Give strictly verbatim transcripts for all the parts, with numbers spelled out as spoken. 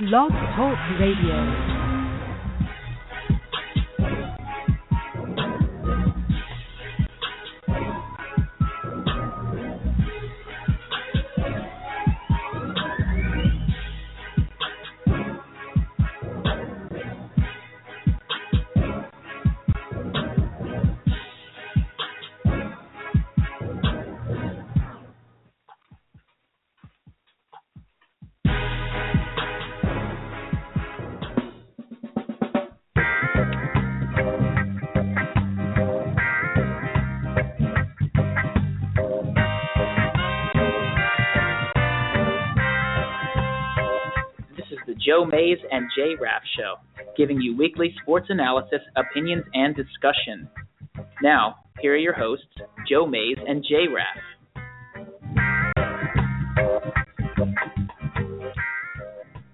Lost Talk Radio. Joe Mays and J-Raf Show, giving you weekly sports analysis, opinions, and discussion. Now, here are your hosts, Joe Mays and J-Raf.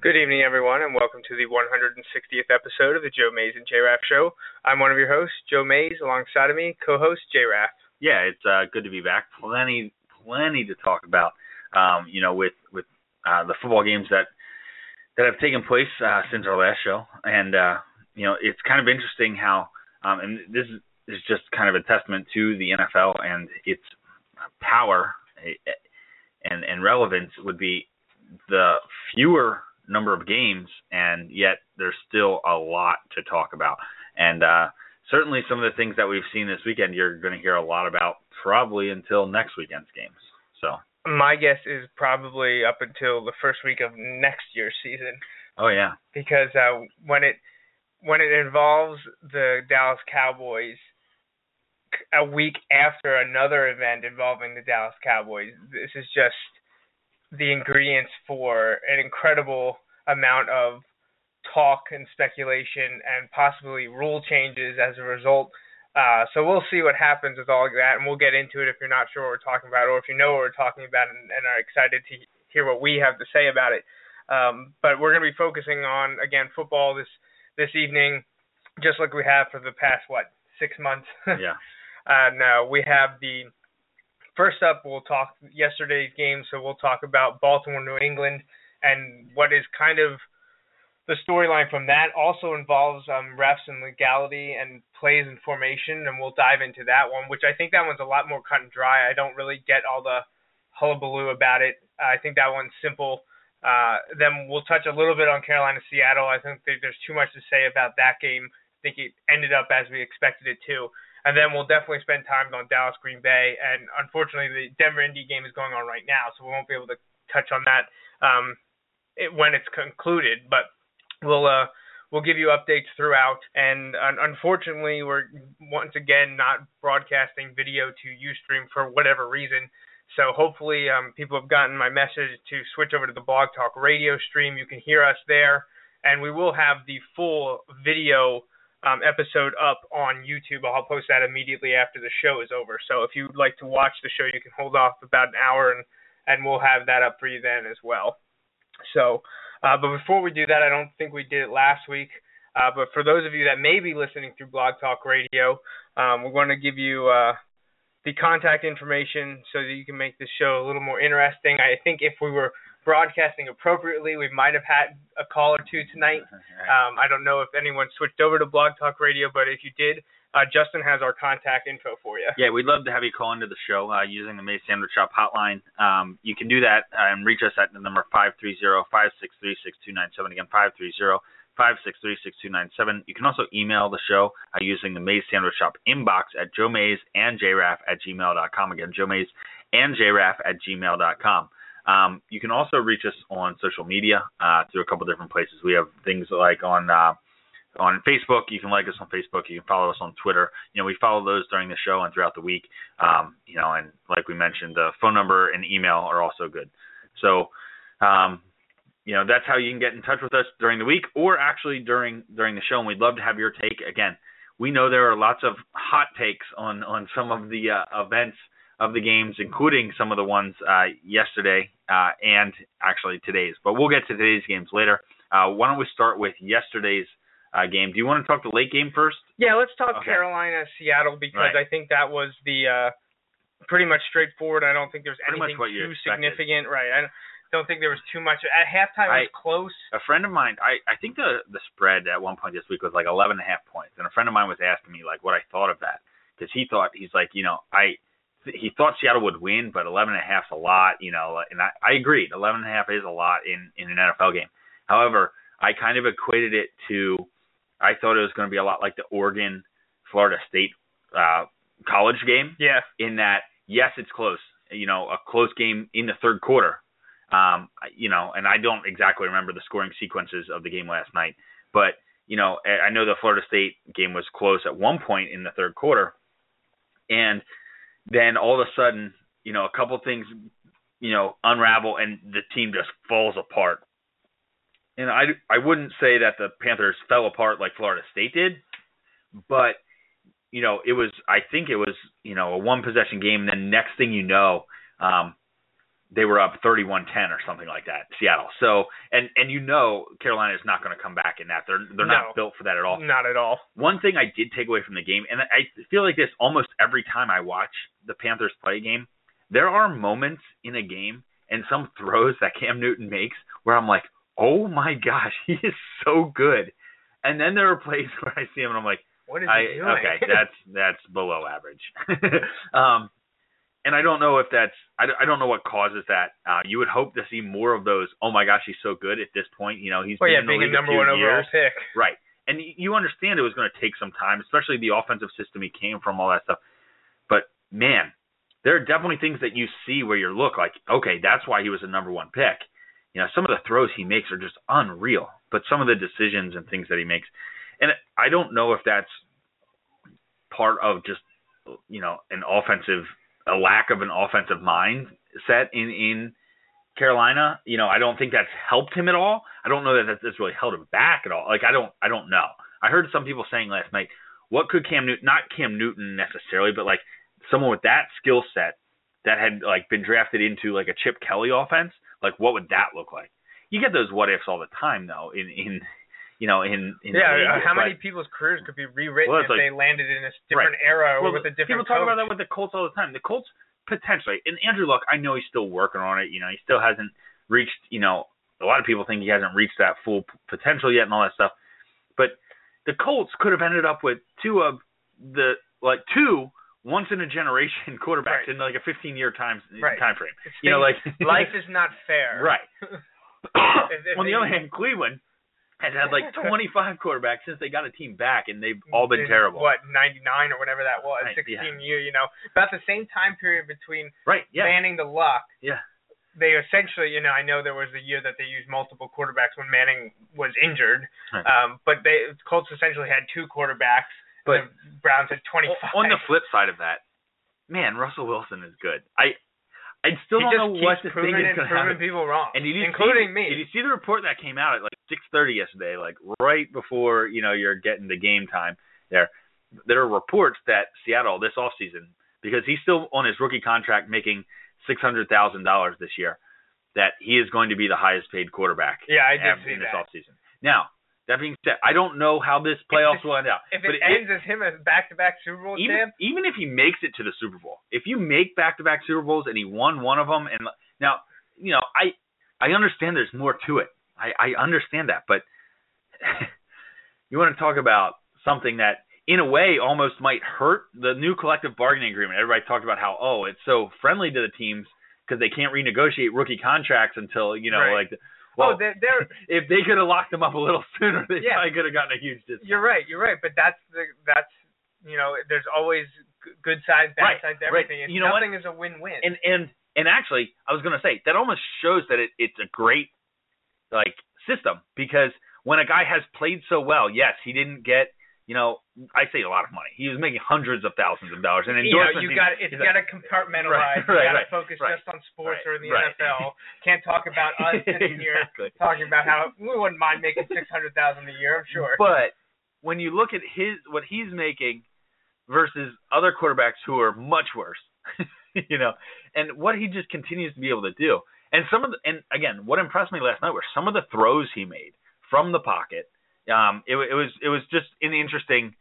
Good evening, everyone, and welcome to the one hundred sixtieth episode of the Joe Mays and J-Raf Show. I'm one of your hosts, Joe Mays, alongside of me, co-host J-Raf. Yeah, it's uh, good to be back. Plenty, plenty to talk about, um, you know, with, with uh, the football games that that have taken place uh, since our last show. And, uh, you know, it's kind of interesting how, um, and this is just kind of a testament to the N F L and its power and, and relevance would be the fewer number of games, and yet there's still a lot to talk about. And uh, certainly some of the things that we've seen this weekend, you're going to hear a lot about probably until next weekend's games. So my guess is probably up until the first week of next year's season. Oh, yeah. Because uh, when it when it involves the Dallas Cowboys a week after another event involving the Dallas Cowboys, this is just the ingredients for an incredible amount of talk and speculation and possibly rule changes as a result. Uh, so we'll see what happens with all of that, and we'll get into it if you're not sure what we're talking about, or if you know what we're talking about and, and are excited to hear what we have to say about it. Um, but we're going to be focusing on, again, football this, this evening, just like we have for the past, what, six months? Yeah. uh, no, we have the – first up, we'll talk yesterday's game, so we'll talk about Baltimore, New England, and what is kind of – the storyline from that also involves um, refs and legality and plays and formation, and we'll dive into that one, which I think that one's a lot more cut and dry. I don't really get all the hullabaloo about it. I think that one's simple. Uh, then we'll touch a little bit on Carolina-Seattle. I think there's too much to say about that game. I think it ended up as we expected it to. And then we'll definitely spend time on Dallas-Green Bay, and unfortunately the Denver-Indy game is going on right now, so we won't be able to touch on that um, it, when it's concluded, but We'll uh, we'll give you updates throughout, and uh, unfortunately, we're once again not broadcasting video to Ustream for whatever reason. So hopefully, um, people have gotten my message to switch over to the Blog Talk Radio stream. You can hear us there, and we will have the full video um, episode up on YouTube. I'll post that immediately after the show is over. So if you'd like to watch the show, you can hold off about an hour, and and we'll have that up for you then as well. So. Uh, but before we do that, I don't think we did it last week. Uh, but for those of you that may be listening through Blog Talk Radio, um, we're going to give you uh, the contact information so that you can make this show a little more interesting. I think if we were broadcasting appropriately, we might have had a call or two tonight. Um, I don't know if anyone switched over to Blog Talk Radio, but if you did, uh, Justin has our contact info for you. Yeah, we'd love to have you call into the show uh, using the Mays Sandwich Shop hotline. Um, you can do that uh, and reach us at the number five three zero, five six three, six two nine seven. Again, five three zero, five six three, six two nine seven. You can also email the show uh, using the Mays Sandwich Shop inbox at joe mays and j raf at gmail dot com. Again, joe mays and j raf at gmail dot com. Um, you can also reach us on social media uh, through a couple different places. We have things like on uh, on Facebook. You can like us on Facebook. You can follow us on Twitter. You know, we follow those during the show and throughout the week. Um, you know, and like we mentioned, the phone number and email are also good. So, um, you know, that's how you can get in touch with us during the week or actually during during the show. And we'd love to have your take. Again, we know there are lots of hot takes on on some of the uh, events of the games, including some of the ones uh, yesterday uh, and actually today's. But we'll get to today's games later. Uh, why don't we start with yesterday's uh, game? Do you want to talk the late game first? Yeah, let's talk okay. Carolina-Seattle because right. I think that was the uh, pretty much straightforward. I don't think there's pretty anything too significant. Right. I, don't think there was too much. At halftime, I, it was close. A friend of mine, I, I think the the spread at one point this week was like eleven and a half points, and a friend of mine was asking me like what I thought of that because he thought he's like you know I he thought Seattle would win, but eleven and a half's a lot, you know, and I, I agreed. Eleven and a half is a lot in in an N F L game. However, I kind of equated it to I thought it was going to be a lot like the Oregon Florida State uh, college game. Yeah. In that, yes, it's close. You know, a close game in the third quarter. Um, you know, and I don't exactly remember the scoring sequences of the game last night, but, you know, I know the Florida State game was close at one point in the third quarter. And then all of a sudden, you know, a couple things, you know, unravel and the team just falls apart. And I, I wouldn't say that the Panthers fell apart like Florida State did, but, you know, it was, I think it was, you know, a one possession game. And then next thing you know, um, they were up thirty-one ten or something like that, Seattle. So, and, and you know, Carolina is not going to come back in that. They're they're no, not built for that at all. Not at all. One thing I did take away from the game, and I feel like this almost every time I watch the Panthers play a game, there are moments in a game and some throws that Cam Newton makes where I'm like, oh my gosh, he is so good. And then there are plays where I see him and I'm like, what is he doing? Okay, that's that's below average. um, and I don't know if that's I, I don't know what causes that. Uh, you would hope to see more of those. Oh my gosh, he's so good at this point. You know, he's well, been yeah, in the being league a number a few one overall years. Pick, right? And you understand it was going to take some time, especially the offensive system he came from, all that stuff. But man, there are definitely things that you see where you look like, okay, that's why he was a number one pick. You know, some of the throws he makes are just unreal, but some of the decisions and things that he makes, and I don't know if that's part of just, you know, an offensive, a lack of an offensive mindset in, in Carolina. You know, I don't think that's helped him at all. I don't know that that's really held him back at all. Like, I don't, I don't know. I heard some people saying last night, what could Cam Newton, not Cam Newton necessarily, but like someone with that skill set that had like been drafted into like a Chip Kelly offense. Like, what would that look like? You get those what ifs all the time, though. In, in you know, in, in yeah, yeah. How but, many people's careers could be rewritten well, if like, they landed in a different right. era or well, with a different? People coach. Talk about that with the Colts all the time. The Colts potentially, and Andrew Luck, I know he's still working on it. You know, he still hasn't reached. You know, a lot of people think he hasn't reached that full potential yet, and all that stuff. But the Colts could have ended up with two of the like two. Once in a generation quarterbacks right. in like a fifteen year time right. time frame. It's you know, like life is not fair. Right. if, if On the they, other hand, Cleveland has had like twenty-five quarterbacks since they got a team back, and they've all been terrible. What, ninety-nine or whatever that was, right, sixteen yeah. year, you know, about the same time period between right, yeah. Manning to Luck. Yeah. They essentially, you know, I know there was a year that they used multiple quarterbacks when Manning was injured, right. um, but they Colts essentially had two quarterbacks. But the Browns at twenty-five. On the flip side of that, man, Russell Wilson is good. I, I still he don't know what the thing is going to happen. People wrong, and did you including see, me. Did you see the report that came out at like six thirty yesterday, like right before you know you're getting the game time? There, there are reports that Seattle this offseason, because he's still on his rookie contract, making six hundred thousand dollars this year, that he is going to be the highest paid quarterback. Yeah, I did see in that. This offseason. Now. That being said, I don't know how this playoffs will end out. If it, it ends as him as back-to-back Super Bowl champ, even if he makes it to the Super Bowl, if you make back-to-back Super Bowls and he won one of them, and now you know, I I understand there's more to it. I, I understand that, but you want to talk about something that, in a way, almost might hurt the new collective bargaining agreement. Everybody talked about how oh, it's so friendly to the teams because they can't renegotiate rookie contracts until you know right. like. The, Well, oh, they're, they're, if they could have locked them up a little sooner, they yeah, probably could have gotten a huge discount. You're right, you're right. But that's, the, that's you know, there's always good sides, bad right, sides, everything. Right. You know nothing what? Is a win-win. And and and actually, I was going to say, that almost shows that it, it's a great, like, system. Because when a guy has played so well, yes, he didn't get, you know, I say a lot of money. He was making hundreds of thousands of dollars. And you know, you got it's got to compartmentalize. Right, right, you got to right, focus right, just on sports right, or in the right. N F L. Can't talk about us sitting exactly. here talking about how we wouldn't mind making six hundred thousand a year. I'm sure. But when you look at his what he's making versus other quarterbacks who are much worse, you know, and what he just continues to be able to do, and some of the, and again, what impressed me last night were some of the throws he made from the pocket. Um, it, it was it was just an interesting,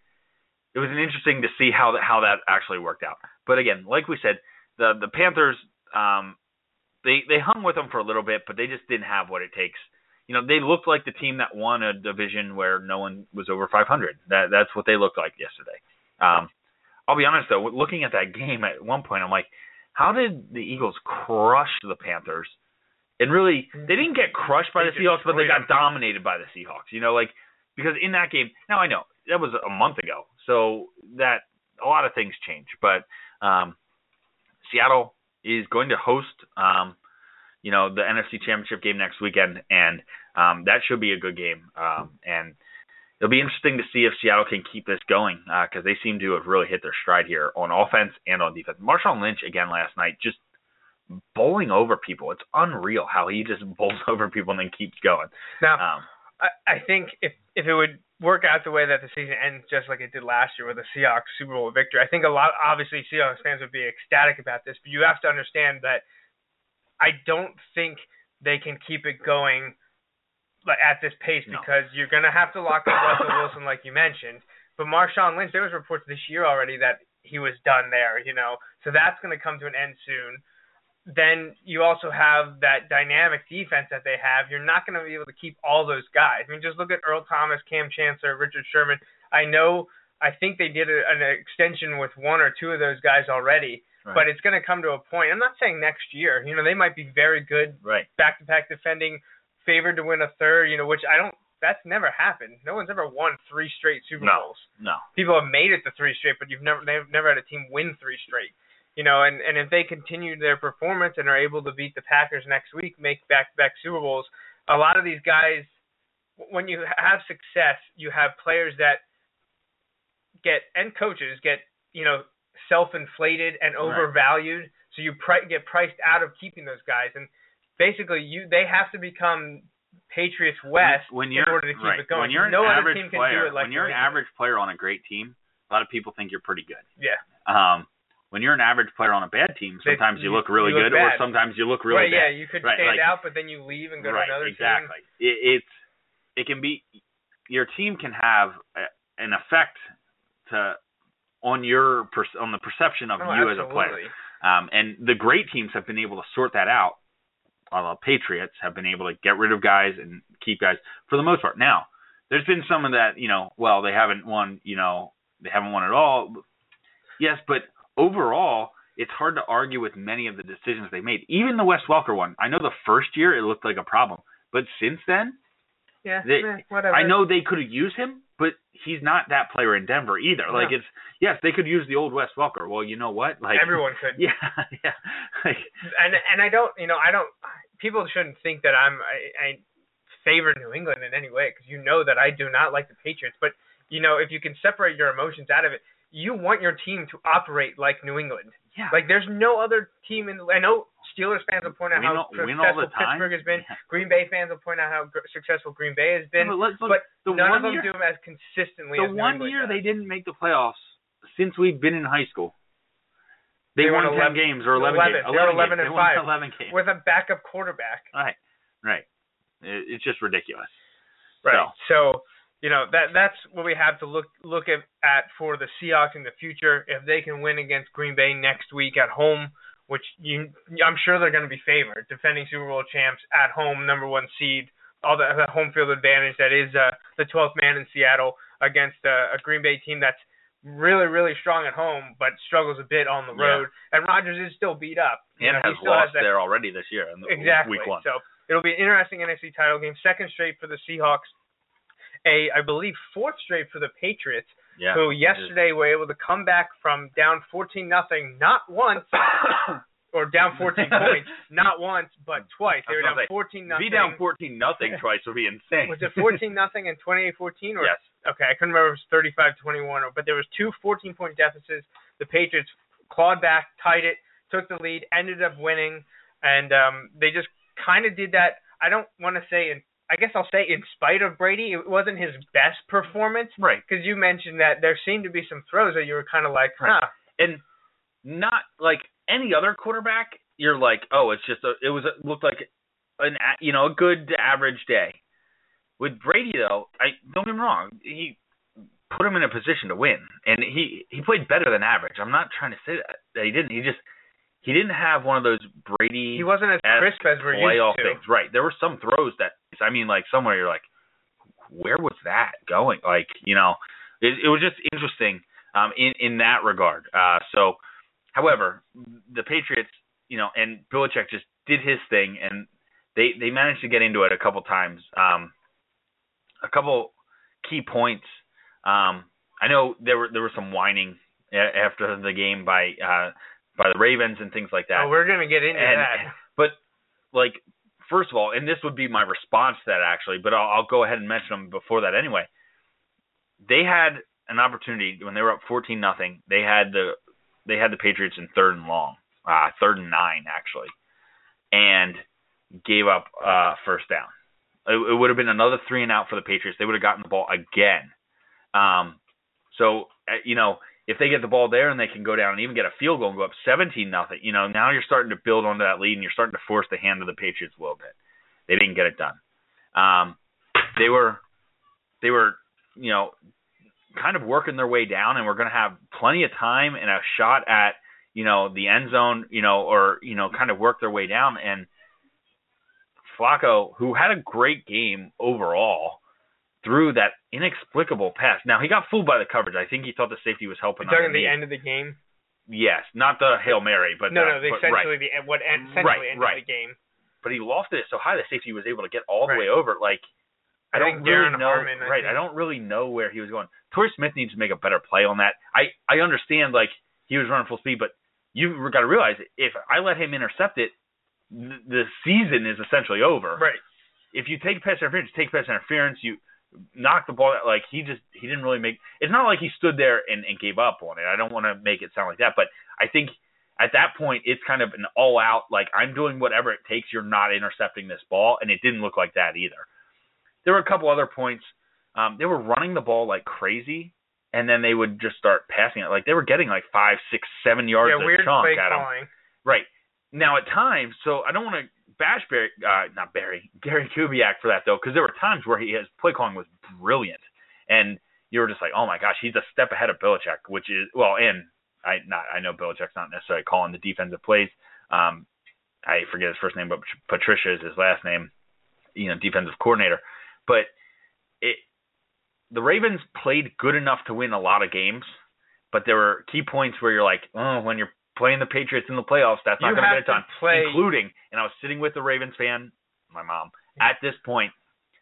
it was an interesting to see how that how that actually worked out. But again, like we said, the the Panthers um, They they hung with them for a little bit, but they just didn't have what it takes. You know, they looked like the team that won a division where no one was over five hundred. That that's what they looked like yesterday. Um, I'll be honest, though, looking at that game at one point, I'm like, how did the Eagles crush the Panthers? And really, they didn't get crushed by the Seahawks, but they got dominated by the Seahawks. You know, like, because in that game, now I know, that was a month ago. So that a lot of things change. But um, Seattle is going to host, um, you know, the N F C Championship game next weekend, and um, that should be a good game. Um, and it'll be interesting to see if Seattle can keep this going because uh, they seem to have really hit their stride here on offense and on defense. Marshawn Lynch, again, last night, just bowling over people. It's unreal how he just bowls over people and then keeps going. Now, um, I, I think if, if it would work out the way that the season ends just like it did last year with the Seahawks Super Bowl victory, I think a lot, obviously, Seahawks fans would be ecstatic about this, but you have to understand that I don't think they can keep it going at this pace because no. You're going to have to lock up Russell Wilson like you mentioned. But Marshawn Lynch, there was reports this year already that he was done there, you know. So that's going to come to an end soon. Then you also have that dynamic defense that they have. You're not going to be able to keep all those guys. I mean, just look at Earl Thomas, Cam Chancellor, Richard Sherman. I know I think they did a, an extension with one or two of those guys already. Right. But it's going to come to a point. I'm not saying next year. You know, they might be very good right. back-to-back defending, favored to win a third, you know, which I don't – that's never happened. No one's ever won three straight Super no. Bowls. No, people have made it to three straight, but you've never they've never had a team win three straight. You know, and, and if they continue their performance and are able to beat the Packers next week, make back-to-back Super Bowls, a lot of these guys, when you have success, you have players that get – and coaches get, you know – self-inflated and overvalued, right. So you pri- get priced out of keeping those guys, and basically you they have to become Patriots West when, when you're, in order to keep right. it going. When you're no an average player, like when you're an average player on a great team, a lot of people think you're pretty good. Yeah. Um, when you're an average player on a bad team, sometimes they, you, you look really you look good, bad. Or sometimes you look really right, bad. Yeah, you could right, stand like, out, but then you leave and go right, to another exactly. team. Exactly. It, it's it can be your team can have a, an effect to. on your on the perception of oh, you absolutely. as a player. Um, and the great teams have been able to sort that out. The Patriots have been able to get rid of guys and keep guys for the most part. Now, there's been some of that, you know, well, they haven't won, you know, they haven't won at all. Yes, but overall, it's hard to argue with many of the decisions they made. Even the Wes Welker one. I know the first year it looked like a problem, but since then, yeah, they, eh, whatever. I know they could have used him, but he's not that player in Denver either. Like no. it's yes, they could use the old Wes Welker. Well, you know what? Like everyone could. Yeah, yeah. Like, and and I don't, you know, I don't. People shouldn't think that I'm I, I favor New England in any way because you know that I do not like the Patriots. But you know, if you can separate your emotions out of it, you want your team to operate like New England. Yeah. Like there's no other team in. I know Steelers fans will point out win, how successful Pittsburgh has been. Yeah. Green Bay fans will point out how gr- successful Green Bay has been. Yeah, but, but the none of them year, do them as consistently the as The one England year does. They didn't make the playoffs since we've been in high school. They, they won ten games or eleven, eleven games. eleven, eleven, eleven games. And five eleven games. With a backup quarterback. Right, right. It, it's just ridiculous. Right. So. so, you know, that that's what we have to look look at, at for the Seahawks in the future. If they can win against Green Bay next week at home, which you, I'm sure they're going to be favored, defending Super Bowl champs at home, number one seed, all the, the home field advantage that is uh, the twelfth man in Seattle against a, a Green Bay team that's really, really strong at home but struggles a bit on the road. Yeah. And Rodgers is still beat up. And you know, has he still lost has that, there already this year in the, exactly. week one. So it'll be an interesting N F C title game, second straight for the Seahawks, a, I believe, fourth straight for the Patriots. Yeah, who yesterday were able to come back from down fourteen nothing, not once, or down fourteen points, not once, but twice. They were down say, fourteen nothing. Be down fourteen nothing twice would be insane. Was it fourteen nothing and twenty-eight fourteen? Yes. Okay, I couldn't remember if it was thirty-five twenty-one, or, but there was two fourteen-point deficits. The Patriots clawed back, tied it, took the lead, ended up winning, and um, they just kind of did that. I don't want to say in I guess I'll say in spite of Brady, it wasn't his best performance. Right. Because you mentioned that there seemed to be some throws that you were kind of like, huh. Right. And not like any other quarterback, you're like, oh, it's just a, it was a, looked like an you know a good average day. With Brady though, I don't get me wrong, he put him in a position to win, and he, he played better than average. I'm not trying to say that, that he didn't. He just He didn't have one of those Brady. He wasn't as crisp as we're used to. Things. Right. There were some throws that, I mean, like somewhere you're like, where was that going? Like, you know, it, it was just interesting um, in, in that regard. Uh, so, however, the Patriots, you know, and Belichick just did his thing, and they, they managed to get into it a couple times. Um, a couple key points. Um, I know there were there was some whining after the game by uh, by the Ravens and things like that. Oh, we're gonna get into and, that. But like, first of all, and this would be my response to that actually, but I'll, I'll go ahead and mention them before that anyway. They had an opportunity when they were up fourteen nothing. They had the they had the Patriots in third and long, uh, third and nine actually, and gave up uh, first down. It, it would have been another three and out for the Patriots. They would have gotten the ball again. Um, so, you know, if they get the ball there and they can go down and even get a field goal and go up seventeen nothing, you know, now you're starting to build onto that lead and you're starting to force the hand of the Patriots a little bit. They didn't get it done. Um, they were, they were, you know, kind of working their way down, and we're going to have plenty of time and a shot at, you know, the end zone, you know, or, you know, kind of work their way down. And Flacco, who had a great game overall, threw that inexplicable pass. Now, he got fooled by the coverage. I think he thought the safety was helping. You're talking the end of the game? Yes, not the Hail Mary, but no, uh, no, the, but, essentially right. the what essentially right, ended right. the game. But he lofted it so high the safety was able to get all the right. way over. Like I, I don't really Darren know. Harmon, I right, think. I don't really know where he was going. Torrey Smith needs to make a better play on that. I I understand like he was running full speed, but you've got to realize if I let him intercept it, th- the season is essentially over. Right. If you take pass interference, take pass interference. You knocked the ball out. Like he just he didn't really make it's not like he stood there and, and gave up on it. I don't want to make it sound like that, but I think at that point it's kind of an all out like I'm doing whatever it takes, you're not intercepting this ball, and it didn't look like that either. There were a couple other points. Um, they were running the ball like crazy, and then they would just start passing it. Like they were getting like five, six, seven yards yeah, a chunk at him. Right. Now at times, so I don't want to bash Barry, uh, not Barry, Gary Kubiak for that, though, because there were times where he, his play calling was brilliant. And you were just like, oh, my gosh, he's a step ahead of Belichick, which is – well, and I not I know Belichick's not necessarily calling the defensive plays. Um, I forget his first name, but Patricia is his last name, you know, defensive coordinator. But it, the Ravens played good enough to win a lot of games, but there were key points where you're like, oh, when you're – playing the Patriots in the playoffs, that's not going to get it done, including, and I was sitting with the Ravens fan, my mom, at this point,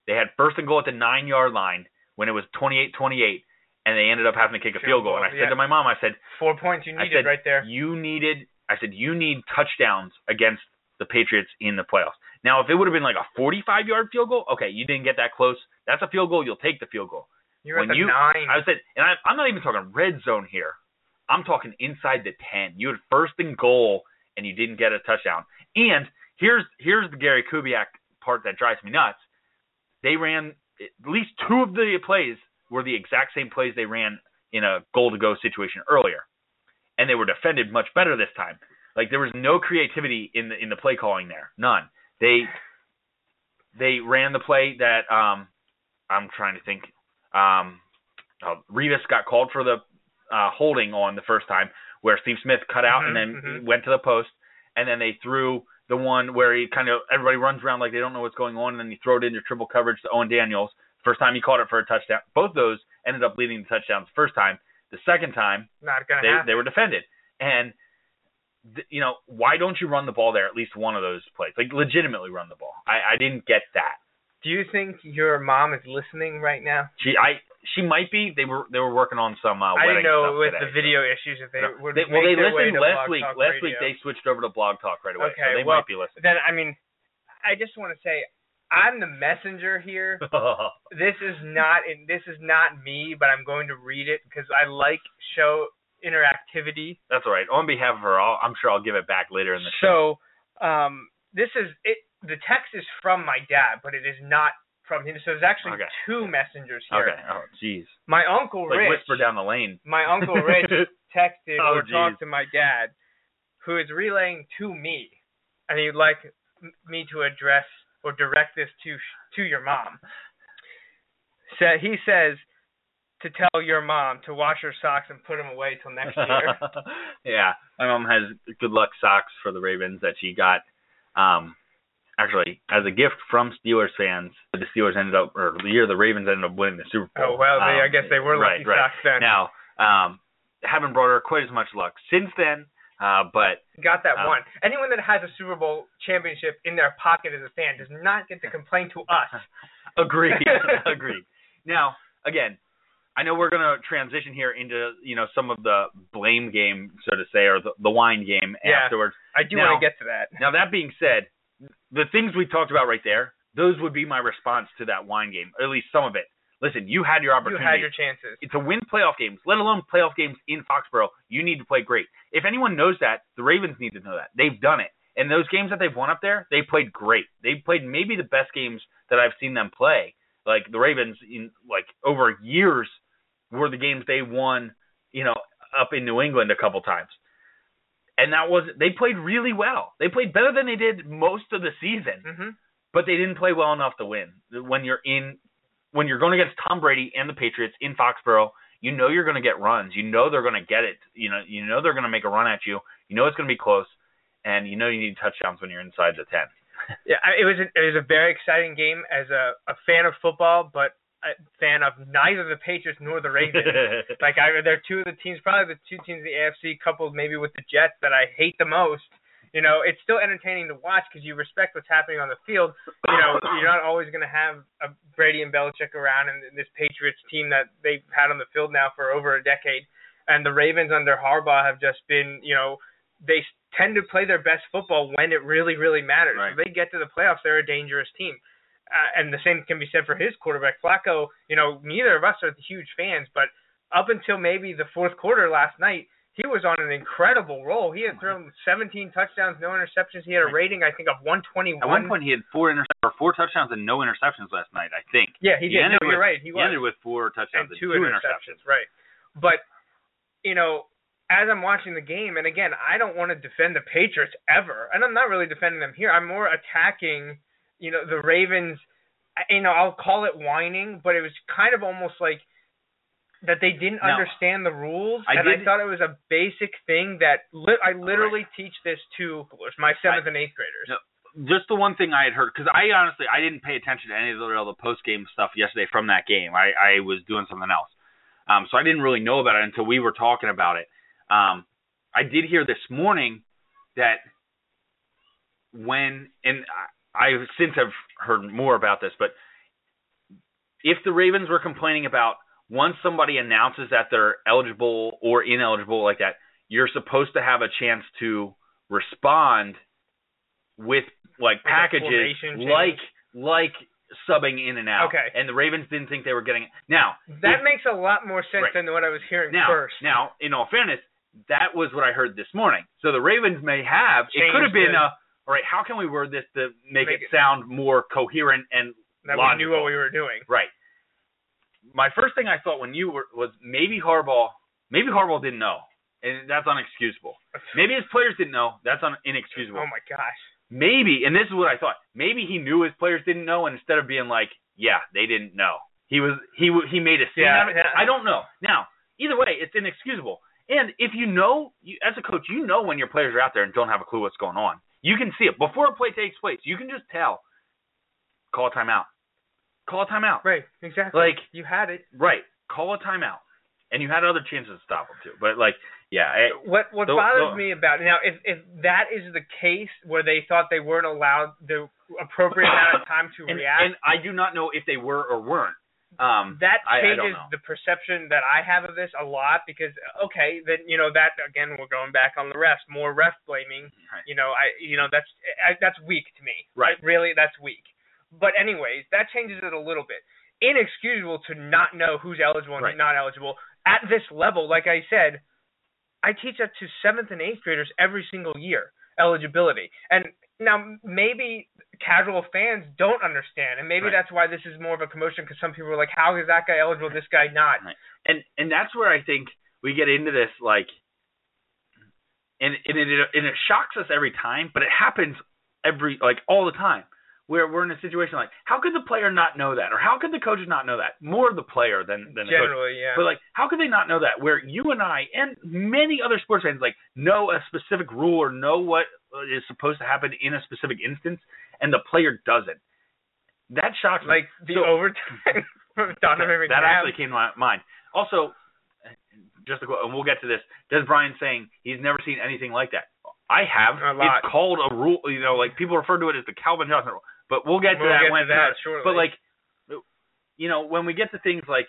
they had first and goal at the nine-yard line when it was twenty-eight twenty-eight, and they ended up having to kick a field goal. And I said to my mom, I said, Four points you needed right there. You needed, I said, you need touchdowns against the Patriots in the playoffs. Now, if it would have been like a forty-five-yard field goal, okay, you didn't get that close. That's a field goal. You'll take the field goal. You're at the nine. I said, and I, I'm not even talking red zone here. I'm talking inside the ten. You had first and goal, and you didn't get a touchdown. And here's here's the Gary Kubiak part that drives me nuts. They ran at least two of the plays were the exact same plays they ran in a goal-to-go situation earlier, and they were defended much better this time. Like there was no creativity in the in the play calling there, none. They they ran the play that um, I'm trying to think. Um, oh, Revis got called for the. Uh, holding on the first time where Steve Smith cut out mm-hmm, and then mm-hmm. went to the post, and then they threw the one where he kind of everybody runs around like they don't know what's going on, and then he threw it into triple coverage to Owen Daniels. First time he caught it for a touchdown. Both those ended up leading to touchdowns the first time. The second time, Not gonna they, they were defended. And, th- you know, why don't you run the ball there at least one of those plays? Like, legitimately run the ball. I, I didn't get that. Do you think your mom is listening right now? She, I... She might be. They were they were working on some uh, wedding stuff. I didn't know with today, the video so. issues if they no. would. They, well, make they their listened way to last Blog week. Talk last Radio. week they switched over to Blog Talk right away. Okay, so they well, might be listening. Then I mean, I just want to say I'm the messenger here. This is not in, this is not me, but I'm going to read it because I like show interactivity. That's all right. On behalf of her, I'll, I'm sure I'll give it back later in the show. So um, this is it. The text is from my dad, but it is not. From him. So there's actually okay. two messengers here. Okay. Oh, jeez. My Uncle Rich. Like whisper down the lane. My Uncle Rich texted oh, or geez. talked to my dad, who is relaying to me, and he'd like me to address or direct this to to your mom. So he says, to tell your mom to wash her socks and put them away till next year. Yeah, my mom has good luck socks for the Ravens that she got um, actually as a gift from Steelers fans. The Steelers ended up, or the year the Ravens ended up winning the Super Bowl. Oh, well, they, um, I guess they were lucky right, right. socks then. Now, um, haven't brought her quite as much luck since then. Uh, but got that um, one. Anyone that has a Super Bowl championship in their pocket as a fan does not get to complain to us. Agreed. Agreed. Now, again, I know we're going to transition here into, you know, some of the blame game, so to say, or the, the wine game yeah, afterwards. I do want to get to that. Now, that being said, the things we talked about right there, those would be my response to that wine game, or at least some of it. Listen, you had your opportunity. You had your chances. To win playoff games, let alone playoff games in Foxborough, you need to play great. If anyone knows that, the Ravens need to know that. They've done it. And those games that they've won up there, they played great. They played maybe the best games that I've seen them play. Like, the Ravens, in like over years, were the games they won, you know, up in New England a couple times. And that was, they played really well. They played better than they did most of the season. Mm-hmm. But they didn't play well enough to win. When you're in When you're going against Tom Brady and the Patriots in Foxborough, you know you're going to get runs. You know they're going to get it. You know you know they're going to make a run at you. You know it's going to be close, and you know you need touchdowns when you're inside the ten. Yeah, it was a, it was a very exciting game as a, a fan of football, but a fan of neither the Patriots nor the Ravens. Like I, they're two of the teams, probably the two teams in the A F C, coupled maybe with the Jets, that I hate the most. You know, it's still entertaining to watch because you respect what's happening on the field. You know, you're not always going to have a Brady and Belichick around and this Patriots team that they've had on the field now for over a decade. And the Ravens under Harbaugh have just been, you know, they tend to play their best football when it really, really matters. Right. If they get to the playoffs, they're a dangerous team. Uh, and the same can be said for his quarterback, Flacco. You know, neither of us are huge fans, but up until maybe the fourth quarter last night, he was on an incredible roll. He had thrown seventeen touchdowns, no interceptions. He had a rating, I think, of one twenty-one. At one point, he had four inter- or four touchdowns and no interceptions last night, I think. Yeah, he, he did. No, with, you're right. He, he ended with four touchdowns and, and two, two interceptions. interceptions. Right. But, you know, as I'm watching the game, and again, I don't want to defend the Patriots ever, and I'm not really defending them here. I'm more attacking, you know, the Ravens. You know, I'll call it whining, but it was kind of almost like, that they didn't now, understand the rules, I and did, I thought it was a basic thing that li- I literally right. teach this to my seventh I, and eighth graders. No, just the one thing I had heard, because I honestly I didn't pay attention to any of the, the post game stuff yesterday from that game. I, I was doing something else, um, so I didn't really know about it until we were talking about it. Um, I did hear this morning that when and I, I since have heard more about this, but if the Ravens were complaining about once somebody announces that they're eligible or ineligible like that, you're supposed to have a chance to respond with like packages like like subbing in and out. Okay. And the Ravens didn't think they were getting it. Now that if, makes a lot more sense right. than what I was hearing now, first. Now, in all fairness, that was what I heard this morning. So the Ravens may have Changed it could have been the, a all right, how can we word this to make, make it, it sound more coherent and that logical? We knew what we were doing. Right. My first thing I thought when you were was maybe Harbaugh, maybe Harbaugh didn't know, and that's unexcusable. Maybe his players didn't know, that's un- inexcusable. Oh, my gosh. Maybe, and this is what I thought, maybe he knew his players didn't know, and instead of being like, yeah, they didn't know, he was he he made a scene yeah, out of it. Yeah. I don't know. Now, either way, it's inexcusable. And if you know, you, as a coach, you know when your players are out there and don't have a clue what's going on. You can see it. Before a play takes place, you can just tell, call a timeout. Call a timeout. Right, exactly. Like you had it. Right, call a timeout, and you had other chances to stop them too. But like, yeah. I, what what the, bothers the, me about it, now, if if that is the case where they thought they weren't allowed the appropriate amount of time to and, react, and I do not know if they were or weren't. Um, that changes I, I the perception that I have of this a lot because okay, then you know that again we're going back on the refs, more ref blaming. Right. You know, I you know that's I, that's weak to me. Right. Like, really, that's weak. But anyways, that changes it a little bit. Inexcusable to not know who's eligible and right. not eligible. At this level, like I said, I teach that to seventh and eighth graders every single year, eligibility. And now maybe casual fans don't understand, and maybe right. that's why this is more of a commotion because some people are like, how is that guy eligible, this guy not? Right. And and that's where I think we get into this, like, and, and, it, and it shocks us every time, but it happens every like all the time. where we're in a situation like, how could the player not know that? Or how could the coaches not know that? More the player than, than the coach. Generally, yeah. But, like, how could they not know that? Where you and I and many other sports fans, like, know a specific rule or know what is supposed to happen in a specific instance, and the player doesn't. That shocks me. Like, the so, overtime from Donovan McNabb. That actually came to my mind. Also, just a quote, and we'll get to this, Des Bryant saying he's never seen anything like that. I have. It's called a rule, you know, like people refer to it as the Calvin Johnson rule. But we'll get to we'll that get when to that shortly. But, like, you know, when we get to things like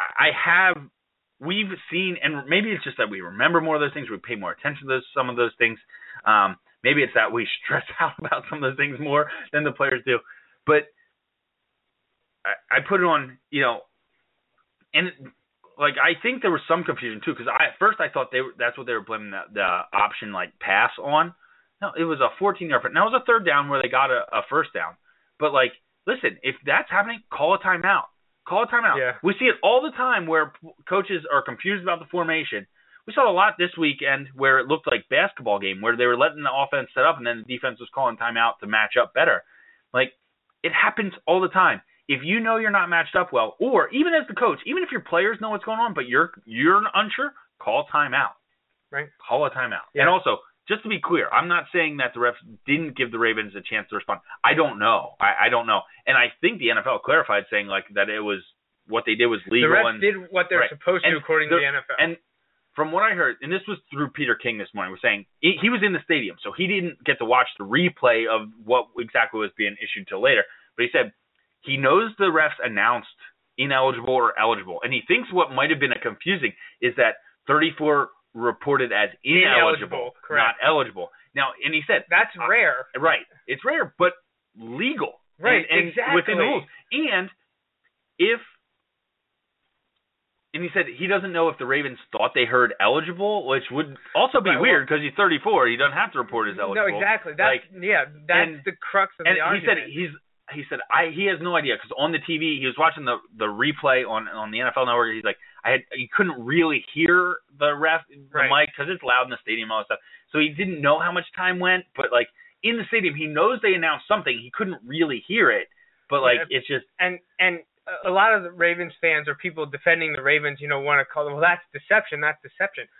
I have – we've seen – and maybe it's just that we remember more of those things. We pay more attention to those, some of those things. Um, maybe it's that we stress out about some of those things more than the players do. But I, I put it on, you know – and, like, I think there was some confusion too because at first I thought they were, that's what they were blaming the, the option, like, pass on. No, it was a fourteen-yard – now it was a third down where they got a, a first down. But, like, listen, if that's happening, call a timeout. Call a timeout. Yeah. We see it all the time where coaches are confused about the formation. We saw a lot this weekend where it looked like basketball game where they were letting the offense set up and then the defense was calling timeout to match up better. Like, it happens all the time. If you know you're not matched up well, or even as the coach, even if your players know what's going on but you're you're unsure, call timeout. Right. Call a timeout. Yeah. And also – just to be clear, I'm not saying that the refs didn't give the Ravens a chance to respond. I don't know. I, I don't know. And I think the N F L clarified saying, like, that it was what they did was legal. The refs and, did what they're right. supposed and to according the, to the N F L. And from what I heard, and this was through Peter King this morning, was saying he, he was in the stadium, so he didn't get to watch the replay of what exactly was being issued till later. But he said he knows the refs announced ineligible or eligible, and he thinks what might have been a confusing is that thirty-four – reported as ineligible, ineligible not eligible. Now, and he said that's uh, rare, right? It's rare, but legal, right? And, and exactly within the rules. And if, and he said he doesn't know if the Ravens thought they heard eligible, which would also be right, weird because well, he's thirty-four; he doesn't have to report as eligible. No, exactly. That's like, yeah, that's and, the crux of and the argument. And he said he's he said I he has no idea because on the T V he was watching the the replay on on the N F L Network. He's like. I had you couldn't really hear the ref, the right. mic, because it's loud in the stadium, all that stuff. So he didn't know how much time went, but, like, in the stadium, he knows they announced something. He couldn't really hear it, but, like, yeah, it's just and and a lot of the Ravens fans or people defending the Ravens, you know, want to call them, well, that's deception, that's deception.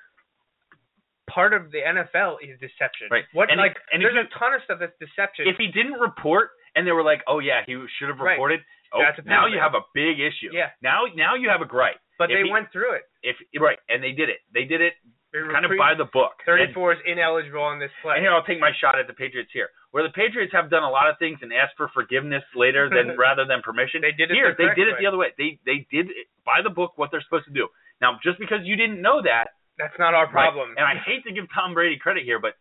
Part of the N F L is deception, right? What and like if, and there's he, a ton of stuff that's deception. If he didn't report, and they were like, oh yeah, he should have reported. Right. Oh, now you have a big issue. Yeah. Now, now you have a gripe. But if they he, went through it. If right, and they did it. They did it they kind of by the book. thirty-four and, is ineligible on this play. And here, I'll take my shot at the Patriots here, where the Patriots have done a lot of things and asked for forgiveness later than rather than permission. They did it here. The they did it the other way. They they did it by the book what they're supposed to do. Now, just because you didn't know that, that's not our problem. Right, and I hate to give Tom Brady credit here, but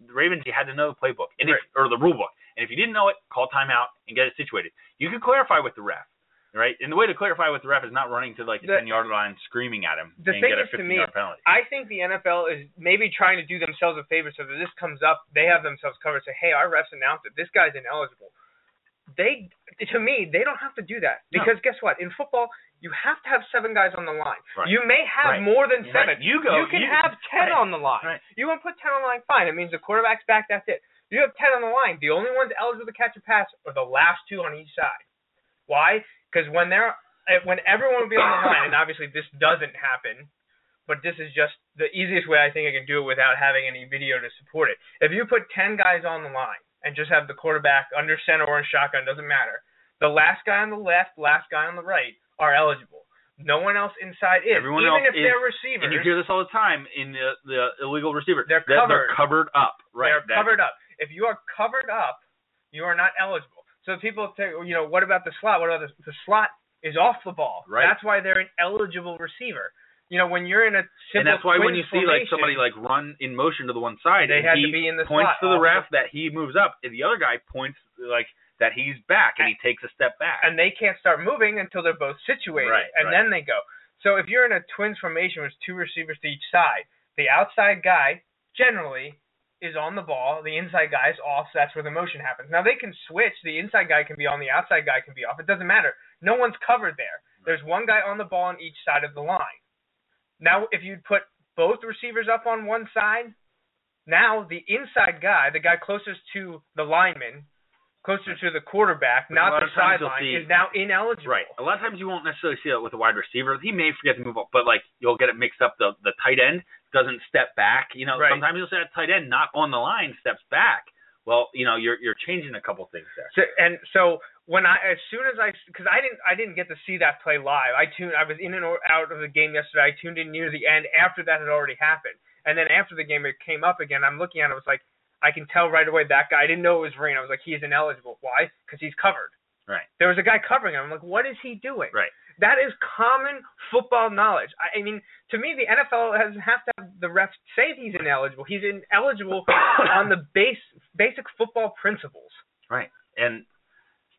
the Ravens, you had to know the playbook and right. if, or the rule book. And if you didn't know it, call timeout and get it situated. You can clarify with the ref, right? And the way to clarify with the ref is not running to, like, the ten-yard line screaming at him and get a fifteen-yard penalty. I think the N F L is maybe trying to do themselves a favor so that this comes up, they have themselves covered. Say, hey, our refs announced it. This guy's ineligible. They, to me, they don't have to do that because no. Guess what? In football, you have to have seven guys on the line. Right. You may have right. more than seven. Right. You go. You can you, have ten right. on the line. Right. You want to put ten on the line? Fine. It means the quarterback's back. That's it. You have ten on the line. The only ones eligible to catch a pass are the last two on each side. Why? Because when they're when everyone will be on the line, and obviously this doesn't happen, but this is just the easiest way I think I can do it without having any video to support it. If you put ten guys on the line and just have the quarterback under center or in shotgun, doesn't matter. The last guy on the left, last guy on the right are eligible. No one else inside is. Everyone even else if is, they're receivers. And you hear this all the time in the, the illegal receiver. They're covered. They're covered up. Right? They're that. covered up. If you are covered up, you are not eligible. So people say, you know, what about the slot? What about the, the slot is off the ball. Right. That's why they're an eligible receiver. You know, when you're in a simple and that's why when you see like somebody like run in motion to the one side, they and had he to be in the points slot to the ref that he moves up, and the other guy points like that he's back and he takes a step back. And they can't start moving until they're both situated, right, and right. then they go. So if you're in a twins formation with two receivers to each side, the outside guy generally is on the ball, the inside guy is off, so that's where the motion happens. Now, they can switch. The inside guy can be on, the outside guy can be off. It doesn't matter. No one's covered there. There's one guy on the ball on each side of the line. Now, if you'd put both receivers up on one side, now the inside guy, the guy closest to the lineman, closer to the quarterback, not the sideline, is now ineligible. Right. A lot of times you won't necessarily see that with a wide receiver. He may forget to move up, but like you'll get it mixed up. The the tight end doesn't step back. You know, right. Sometimes you'll see that tight end not on the line steps back. Well, you know, you're you're changing a couple things there. So, and so when I, as soon as I, because I didn't I didn't get to see that play live. I tuned. I was in and out of the game yesterday. I tuned in near the end after that had already happened. And then after the game, it came up again. I'm looking at it. I was like, I can tell right away that guy. I didn't know it was rain. I was like, he is ineligible. Why? Because he's covered. Right. There was a guy covering him. I'm like, what is he doing? Right. That is common football knowledge. I, I mean, to me, the N F L has have to have the refs say he's ineligible. He's ineligible on the base basic football principles. Right. And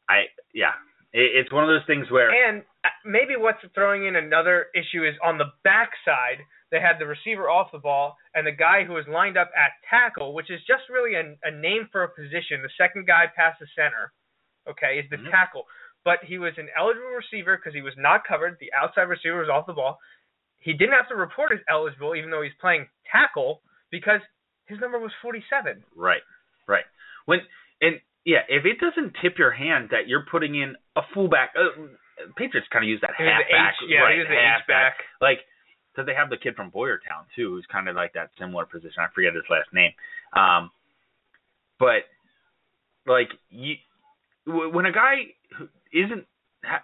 I, yeah, it, it's one of those things where. And maybe what's throwing in another issue is on the backside. They had the receiver off the ball and the guy who was lined up at tackle, which is just really a, a name for a position. The second guy past the center, okay, is the mm-hmm. tackle. But he was an eligible receiver because he was not covered. The outside receiver was off the ball. He didn't have to report as eligible, even though he's playing tackle, because his number was forty-seven. Right, right. When and, yeah, if it doesn't tip your hand that you're putting in a fullback uh, – Patriots kind of use that halfback. H, yeah, right, he was the halfback. Like – because they have the kid from Boyertown, too, who's kind of like that similar position. I forget his last name. Um, but, like, you, when a guy isn't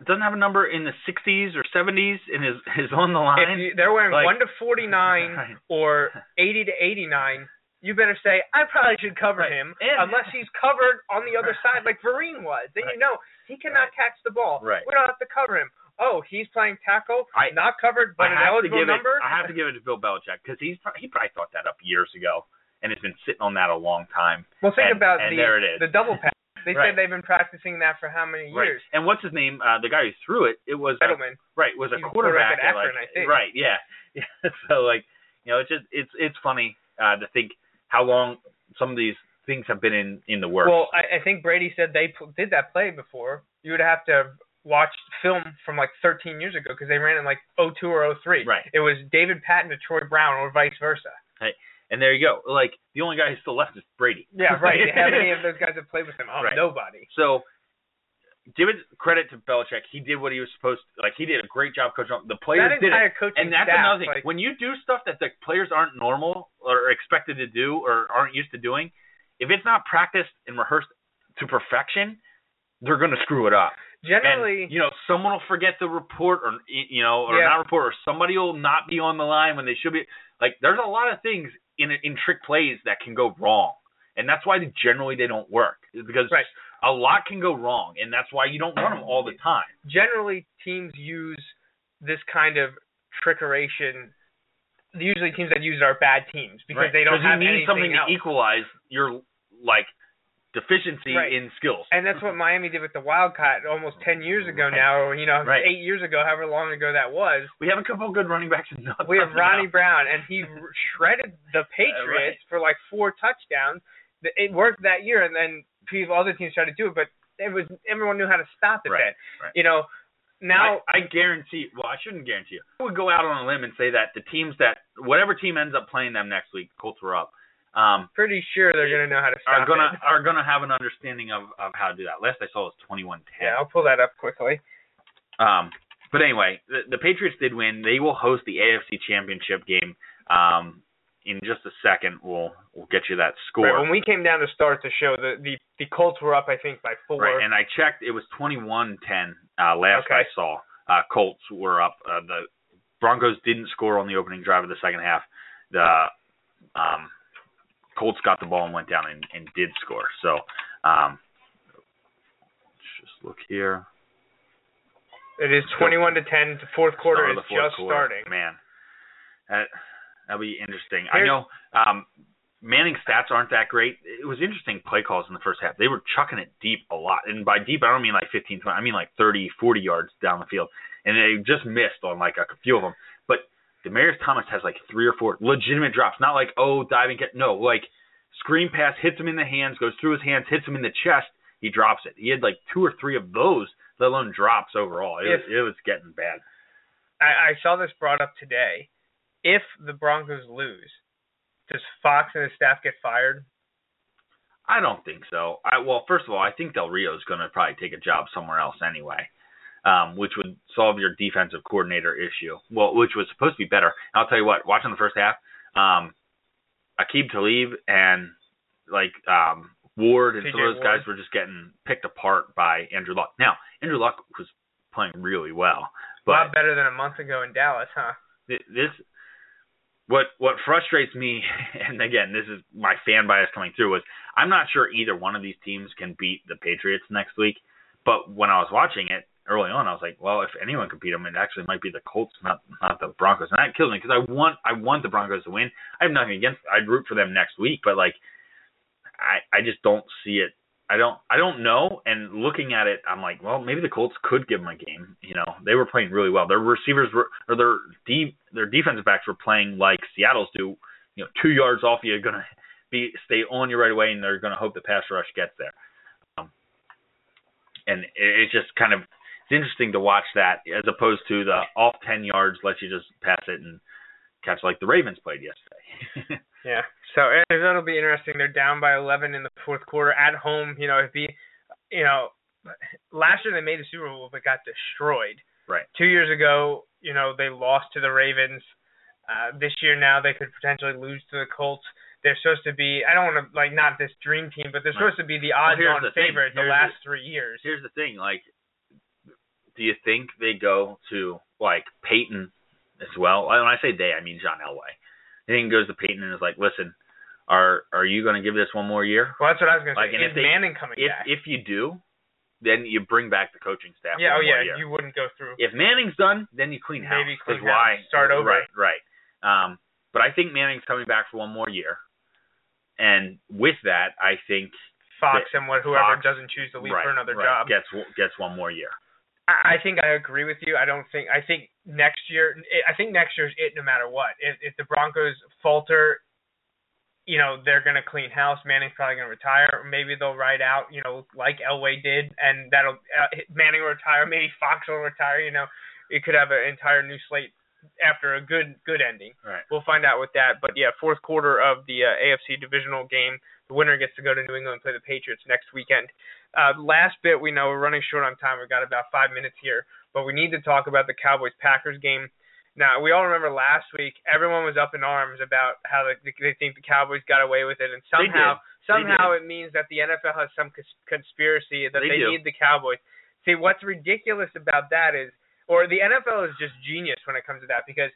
doesn't have a number in the sixties or seventies and is, is on the line. If they're wearing like, one to forty-nine right. or eighty to eighty-nine, you better say, I probably should cover right. him and, unless he's covered on the other side like Vereen was. Then right. you know he cannot right. catch the ball. Right. We don't have to cover him. Oh, he's playing tackle, I, not covered, but an eligible number? It, I have to give it to Bill Belichick because he probably thought that up years ago and has been sitting on that a long time. Well, think and, about and the, the double pass. They right. said they've been practicing that for how many years? Right. And what's his name? Uh, the guy who threw it, it was Edelman. A, right, was a he's quarterback. quarterback at Akron, like, I think. Right, yeah. yeah. So, like, you know, it's just it's it's funny uh, to think how long some of these things have been in, in the works. Well, I, I think Brady said they p- did that play before. You would have to – watched film from like thirteen years ago because they ran in like oh two or oh three. Right. It was David Patton to Troy Brown or vice versa. Right. And there you go. Like the only guy who's still left is Brady. Yeah, right. How many of those guys have played with him? Oh, right. Nobody. So give it credit to Belichick. He did what he was supposed to. Like he did a great job coaching. The players that did it. And that's staff, another thing. Like, when you do stuff that the players aren't normal or expected to do or aren't used to doing, if it's not practiced and rehearsed to perfection, they're going to screw it up. Generally, and, you know, someone will forget the report, or you know, or yeah. not report, or somebody will not be on the line when they should be. Like, there's a lot of things in in trick plays that can go wrong, and that's why they, generally they don't work because right. a lot can go wrong, and that's why you don't run them all the time. Generally, teams use this kind of trickeration. Usually, teams that use it are bad teams because right. they don't have you need anything something else. To equalize your like. Deficiency right. in skills. And that's what Miami did with the Wildcat almost ten years ago right. now, or, you know, right. eight years ago, however long ago that was. We have a couple of good running backs. In the we have Ronnie now. Brown, and he shredded the Patriots uh, right. for like four touchdowns. It worked that year, and then people, other teams tried to do it, but it was everyone knew how to stop it right. then. Right. You know, now I, I guarantee, well, I shouldn't guarantee you. I would go out on a limb and say that the teams that, whatever team ends up playing them next week, Colts were up. Um, Pretty sure they're going to know how to stop are gonna, it. Are going to have an understanding of, of how to do that. Last I saw was twenty-one ten. Yeah, I'll pull that up quickly. Um, but anyway, the, the Patriots did win. They will host the A F C Championship game um, in just a second. We'll we'll get you that score. Right, when we came down to start the show, the, the, the Colts were up, I think, by four. Right, and I checked. It was twenty-one ten uh, last okay. I saw. Uh, Colts were up. Uh, the Broncos didn't score on the opening drive of the second half. The um, Colts got the ball and went down and, and did score. So um, let's just look here. It is twenty-one to ten. The fourth quarter is just starting. Man, that, that'll be interesting. Here's, I know um, Manning's stats aren't that great. It was interesting play calls in the first half. They were chucking it deep a lot. And by deep, I don't mean like fifteen, twenty. I mean like thirty, forty yards down the field. And they just missed on like a few of them. But Demarius Thomas has like three or four legitimate drops, not like, oh, diving. No, like screen pass hits him in the hands, goes through his hands, hits him in the chest. He drops it. He had like two or three of those, let alone drops overall. It, if, was, it was getting bad. I, I saw this brought up today. If the Broncos lose, does Fox and his staff get fired? I don't think so. I, well, first of all, I think Del Rio is going to probably take a job somewhere else anyway, um, which would solve your defensive coordinator issue, well, which was supposed to be better. And I'll tell you what, watching the first half, um, Aqib Talib and like um, Ward and some of those Ward. guys were just getting picked apart by Andrew Luck. Now, Andrew Luck was playing really well. But a lot better than a month ago in Dallas, huh? This what what frustrates me, and again, this is my fan bias coming through, is I'm not sure either one of these teams can beat the Patriots next week. But when I was watching it early on, I was like, well, if anyone can beat them, it actually might be the Colts, not not the Broncos. And that kills me because I want I want the Broncos to win. I have nothing against them. I'd root for them next week, but like I I just don't see it. I don't I don't know, and looking at it, I'm like, well, maybe the Colts could give them a game. You know, they were playing really well. Their receivers were, or their deep, their defensive backs were playing like Seattle's do. You know, two yards off, you're gonna be stay on you right away, and they're gonna hope the pass rush gets there. Um, and it, it's just kind of it's interesting to watch that as opposed to the off ten yards, let you just pass it and catch like the Ravens played yesterday. Yeah, so Arizona will be interesting. They're down by eleven in the fourth quarter at home. You know, it'd be, you know, last year they made the Super Bowl but got destroyed. Right. Two years ago, you know, they lost to the Ravens. Uh, this year now they could potentially lose to the Colts. They're supposed to be, I don't want to, like, not this dream team, but they're supposed right. to be the odds-on well, favorite the last the, three years. Here's the thing, like, do you think they go to, like, Peyton as well? When I say they, I mean John Elway. And then he goes to Peyton and is like, listen, are are you going to give this one more year? Well, that's what I was going to like, say. Is Manning coming if, back? If you do, then you bring back the coaching staff. Yeah, oh, yeah, year. You wouldn't go through. If Manning's done, then you clean house. Maybe clean house. Why, start over. Right, right. Um, but I think Manning's coming back for one more year. And with that, I think Fox and what, whoever Fox, doesn't choose to leave right, for another right, job gets gets one more year. I think I agree with you. I don't think – I think next year – I think next year's it no matter what. If, if the Broncos falter, you know, they're going to clean house. Manning's probably going to retire. Maybe they'll ride out, you know, like Elway did, and that'll uh, – Manning will retire. Maybe Fox will retire. You know, it could have an entire new slate after a good good ending. Right. We'll find out with that. But, yeah, fourth quarter of the uh, A F C divisional game, the winner gets to go to New England and play the Patriots next weekend. Uh, last bit, we know we're running short on time. We've got about five minutes here, but we need to talk about the Cowboys-Packers game. Now, we all remember last week, everyone was up in arms about how the, they think the Cowboys got away with it, and somehow somehow it means that the N F L has some cons- conspiracy that they, they need the Cowboys. See, what's ridiculous about that is, or the N F L is just genius when it comes to that, because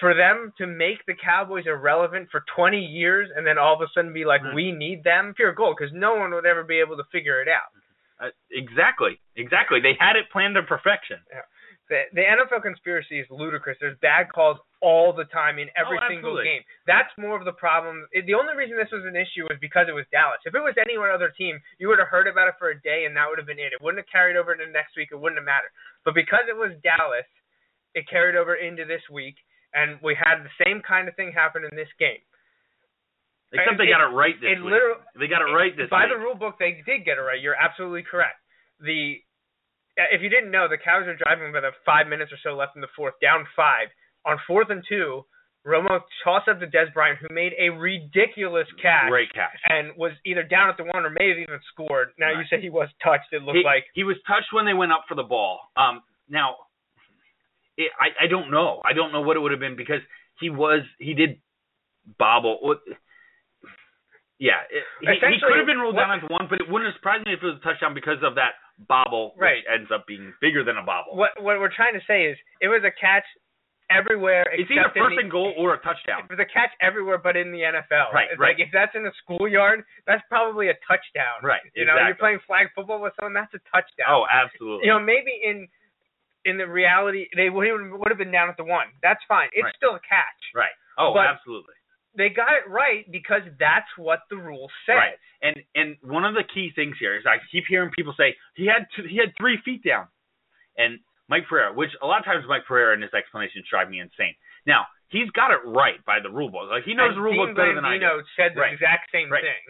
for them to make the Cowboys irrelevant for twenty years and then all of a sudden be like, mm-hmm. we need them, pure gold, because no one would ever be able to figure it out. Uh, exactly. Exactly. They had it planned to perfection. Yeah. The, the N F L conspiracy is ludicrous. There's bad calls all the time in every oh, single game. That's more of the problem. It, the only reason this was an issue was because it was Dallas. If it was any other team, you would have heard about it for a day and that would have been it. It wouldn't have carried over into next week. It wouldn't have mattered. But because it was Dallas, it carried over into this week. And we had the same kind of thing happen in this game. Except they it, got it right this it week. They got it right this by week. By the rule book, they did get it right. You're absolutely correct. The If you didn't know, the Cowboys are driving with five minutes or so left in the fourth, down five. On fourth and two, Romo tossed up to Dez Bryant, who made a ridiculous catch. Great catch. And was either down at the one or may have even scored. Now, right. You say he was touched, it looked he, like. He was touched when they went up for the ball. Um, now... It, I, I don't know. I don't know what it would have been because he was he did bobble. Yeah, it, he, he could have been ruled what, down into one, but it wouldn't have surprised me if it was a touchdown because of that bobble, right. Which ends up being bigger than a bobble. What what we're trying to say is it was a catch everywhere. It's either first and goal or a touchdown. It was a catch everywhere, but in the N F L. Right, it's right. Like if that's in a schoolyard, that's probably a touchdown. Right, you exactly. know, if you're playing flag football with someone, that's a touchdown. Oh, absolutely. You know, maybe in. In the reality, they would have been down at the one. That's fine. It's right. Still a catch. Right. Oh, but absolutely. They got it right because that's what the rule says. Right. And and one of the key things here is I keep hearing people say he had two, he had three feet down, and Mike Pereira, which a lot of times Mike Pereira and his explanations drive me insane. Now he's got it right by the rule book. Like he knows and the rule book better than I do. Said the right. exact same right. thing.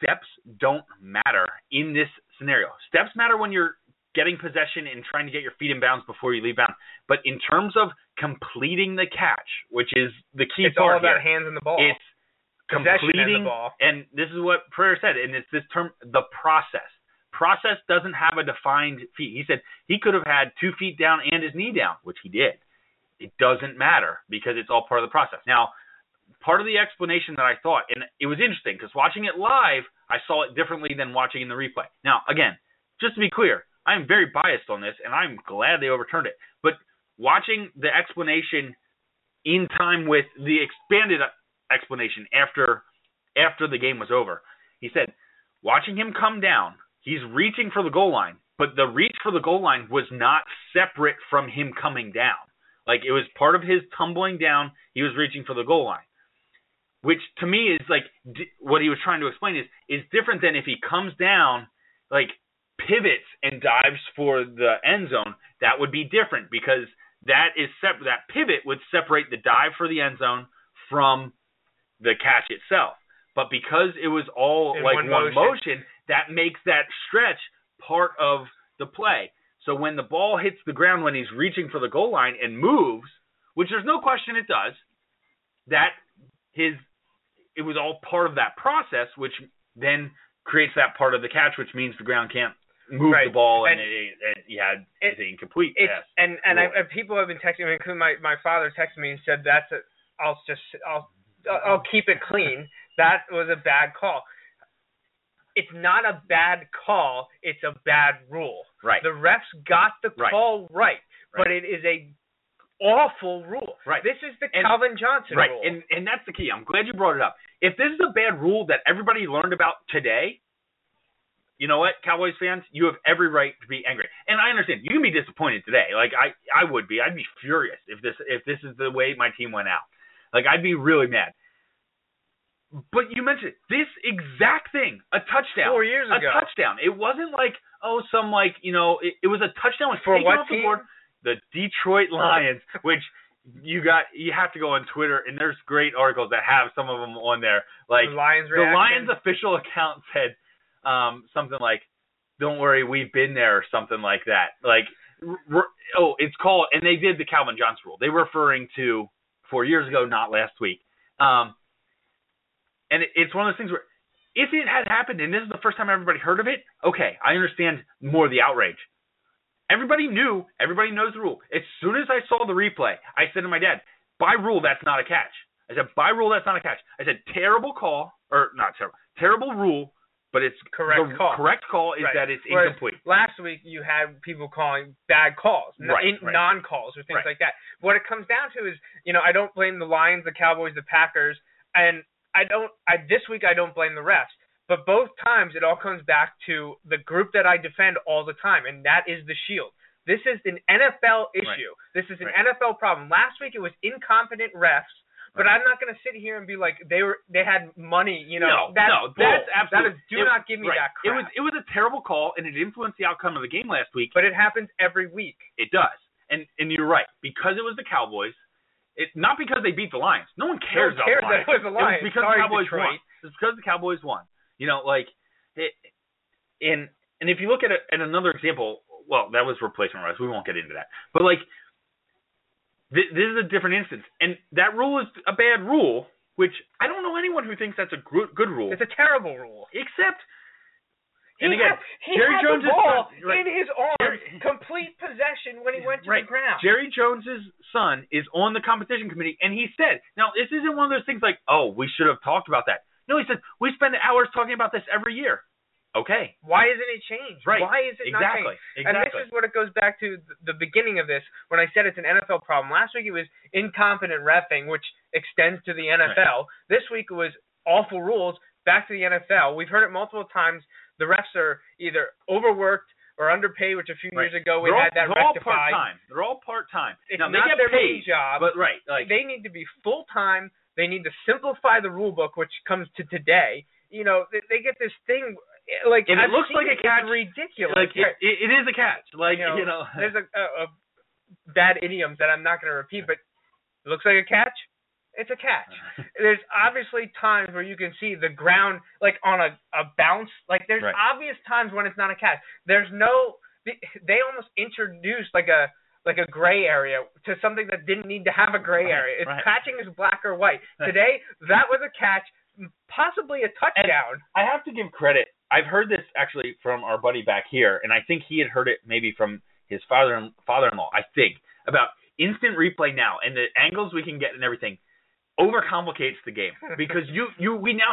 Steps don't matter in this scenario. Steps matter when you're getting possession and trying to get your feet in bounds before you leave bounds. But in terms of completing the catch, which is the key part here. It's all about hands on the ball. It's completing, and this is what Pereira said, and it's this term, the process. Process doesn't have a defined feet. He said he could have had two feet down and his knee down, which he did. It doesn't matter because it's all part of the process. Now, part of the explanation that I thought, and it was interesting because watching it live, I saw it differently than watching in the replay. Now, again, just to be clear, I'm very biased on this, and I'm glad they overturned it. But watching the explanation in time with the expanded explanation after after the game was over, he said, watching him come down, he's reaching for the goal line, but the reach for the goal line was not separate from him coming down. Like, it was part of his tumbling down. He was reaching for the goal line, which to me is like d- what he was trying to explain is is different than if he comes down, like pivots and dives for the end zone. That would be different because that is sep- that pivot would separate the dive for the end zone from the catch itself. But because it was all in like one, one motion, motion, that makes that stretch part of the play. So when the ball hits the ground when he's reaching for the goal line and moves, which there's no question it does, that his it was all part of that process, which then creates that part of the catch, which means the ground can't move right. the ball, and, and it, it, it, yeah, it's it, incomplete. It's, yes. And and, I, and people have been texting me, including my, my father texted me and said, "That's a, I'll just I'll I'll keep it clean. That was a bad call." It's not a bad call. It's a bad rule. Right. The refs got the right. call right, right, but it is a awful rule. Right. This is the and, Calvin Johnson right. rule. And and that's the key. I'm glad you brought it up. If this is a bad rule that everybody learned about today, you know what, Cowboys fans, you have every right to be angry. And I understand you can be disappointed today. Like I, I would be. I'd be furious if this if this is the way my team went out. Like I'd be really mad. But you mentioned this exact thing, a touchdown. Four years ago. A touchdown. It wasn't like, oh, some like, you know, it, it was a touchdown. Was For what off team? The, board, the Detroit Lions, which you got, you have to go on Twitter, and there's great articles that have some of them on there. Like The Lions, the Lions official account said um, something like, "Don't worry, we've been there," or something like that. Like, oh, it's called, and they did the Calvin Johnson rule. They were referring to four years ago, not last week. Um And it's one of those things where if it had happened and this is the first time everybody heard of it, okay, I understand more of the outrage. Everybody knew. Everybody knows the rule. As soon as I saw the replay, I said to my dad, by rule, that's not a catch. I said, by rule, that's not a catch. I said, terrible call – or not terrible. Terrible rule, but it's – correct call. Correct call is right. that it's Whereas incomplete. Last week you had people calling bad calls, right, in, right. non-calls or things right. like that. What it comes down to is, you know, I don't blame the Lions, the Cowboys, the Packers, and – I don't. I this week I don't blame the refs, but both times it all comes back to the group that I defend all the time, and that is the shield. This is an N F L issue. Right. This is an right. N F L problem. Last week it was incompetent refs, but right. I'm not going to sit here and be like they were. They had money, you know. No, that, no, that's absolutely. That is, do it, not give me right. that crap. It was. It was a terrible call, and it influenced the outcome of the game last week. But it happens every week. It does, and and you're right because it was the Cowboys. It, not because they beat the Lions. No one cares no about cares the Lions. That it was the Lions. It was because Sorry, the Cowboys Detroit. won. It's because the Cowboys won. You know, like, it, and and if you look at, a, at another example, well, that was replacement rights. We won't get into that. But, like, th- this is a different instance. And that rule is a bad rule, which I don't know anyone who thinks that's a gr- good rule. It's a terrible rule. Except, he and again, had, he Jerry had Jones the ball son, right, in his arms, Jerry, complete possession when he went to right. the ground. Jerry Jones' son is on the competition committee, and he said, now, this isn't one of those things like, oh, we should have talked about that. No, he said, we spend hours talking about this every year. Okay. Why isn't it changed? Right. Why is it exactly. not changed? Exactly. And this is what it goes back to the beginning of this when I said it's an N F L problem. Last week it was incompetent reffing, which extends to the N F L. Right. This week it was awful rules back to the N F L. We've heard it multiple times. The refs are either overworked or underpaid, which a few right. years ago we all, had that they're rectified. All part-time. They're all part-time. It's now, not they get their paid, main job. But right, like, they need to be full-time. They need to simplify the rule book, which comes to today. You know, they, they get this thing. Like, and I've it looks like it, a catch. It's ridiculous. Like, it, it is a catch. Like, you know, you know. There's a, a, a bad idiom that I'm not going to repeat, but it looks like a catch. It's a catch. There's obviously times where you can see the ground, like on a, a bounce. Like there's right. obvious times when it's not a catch. There's no. They almost introduced like a like a gray area to something that didn't need to have a gray area. It's right. catching is black or white. Today that was a catch. possibly a touchdown. And I have to give credit. I've heard this actually from our buddy back here, and I think he had heard it maybe from his father father-in-law, I think, about instant replay now and the angles we can get and everything overcomplicates the game because you, you we now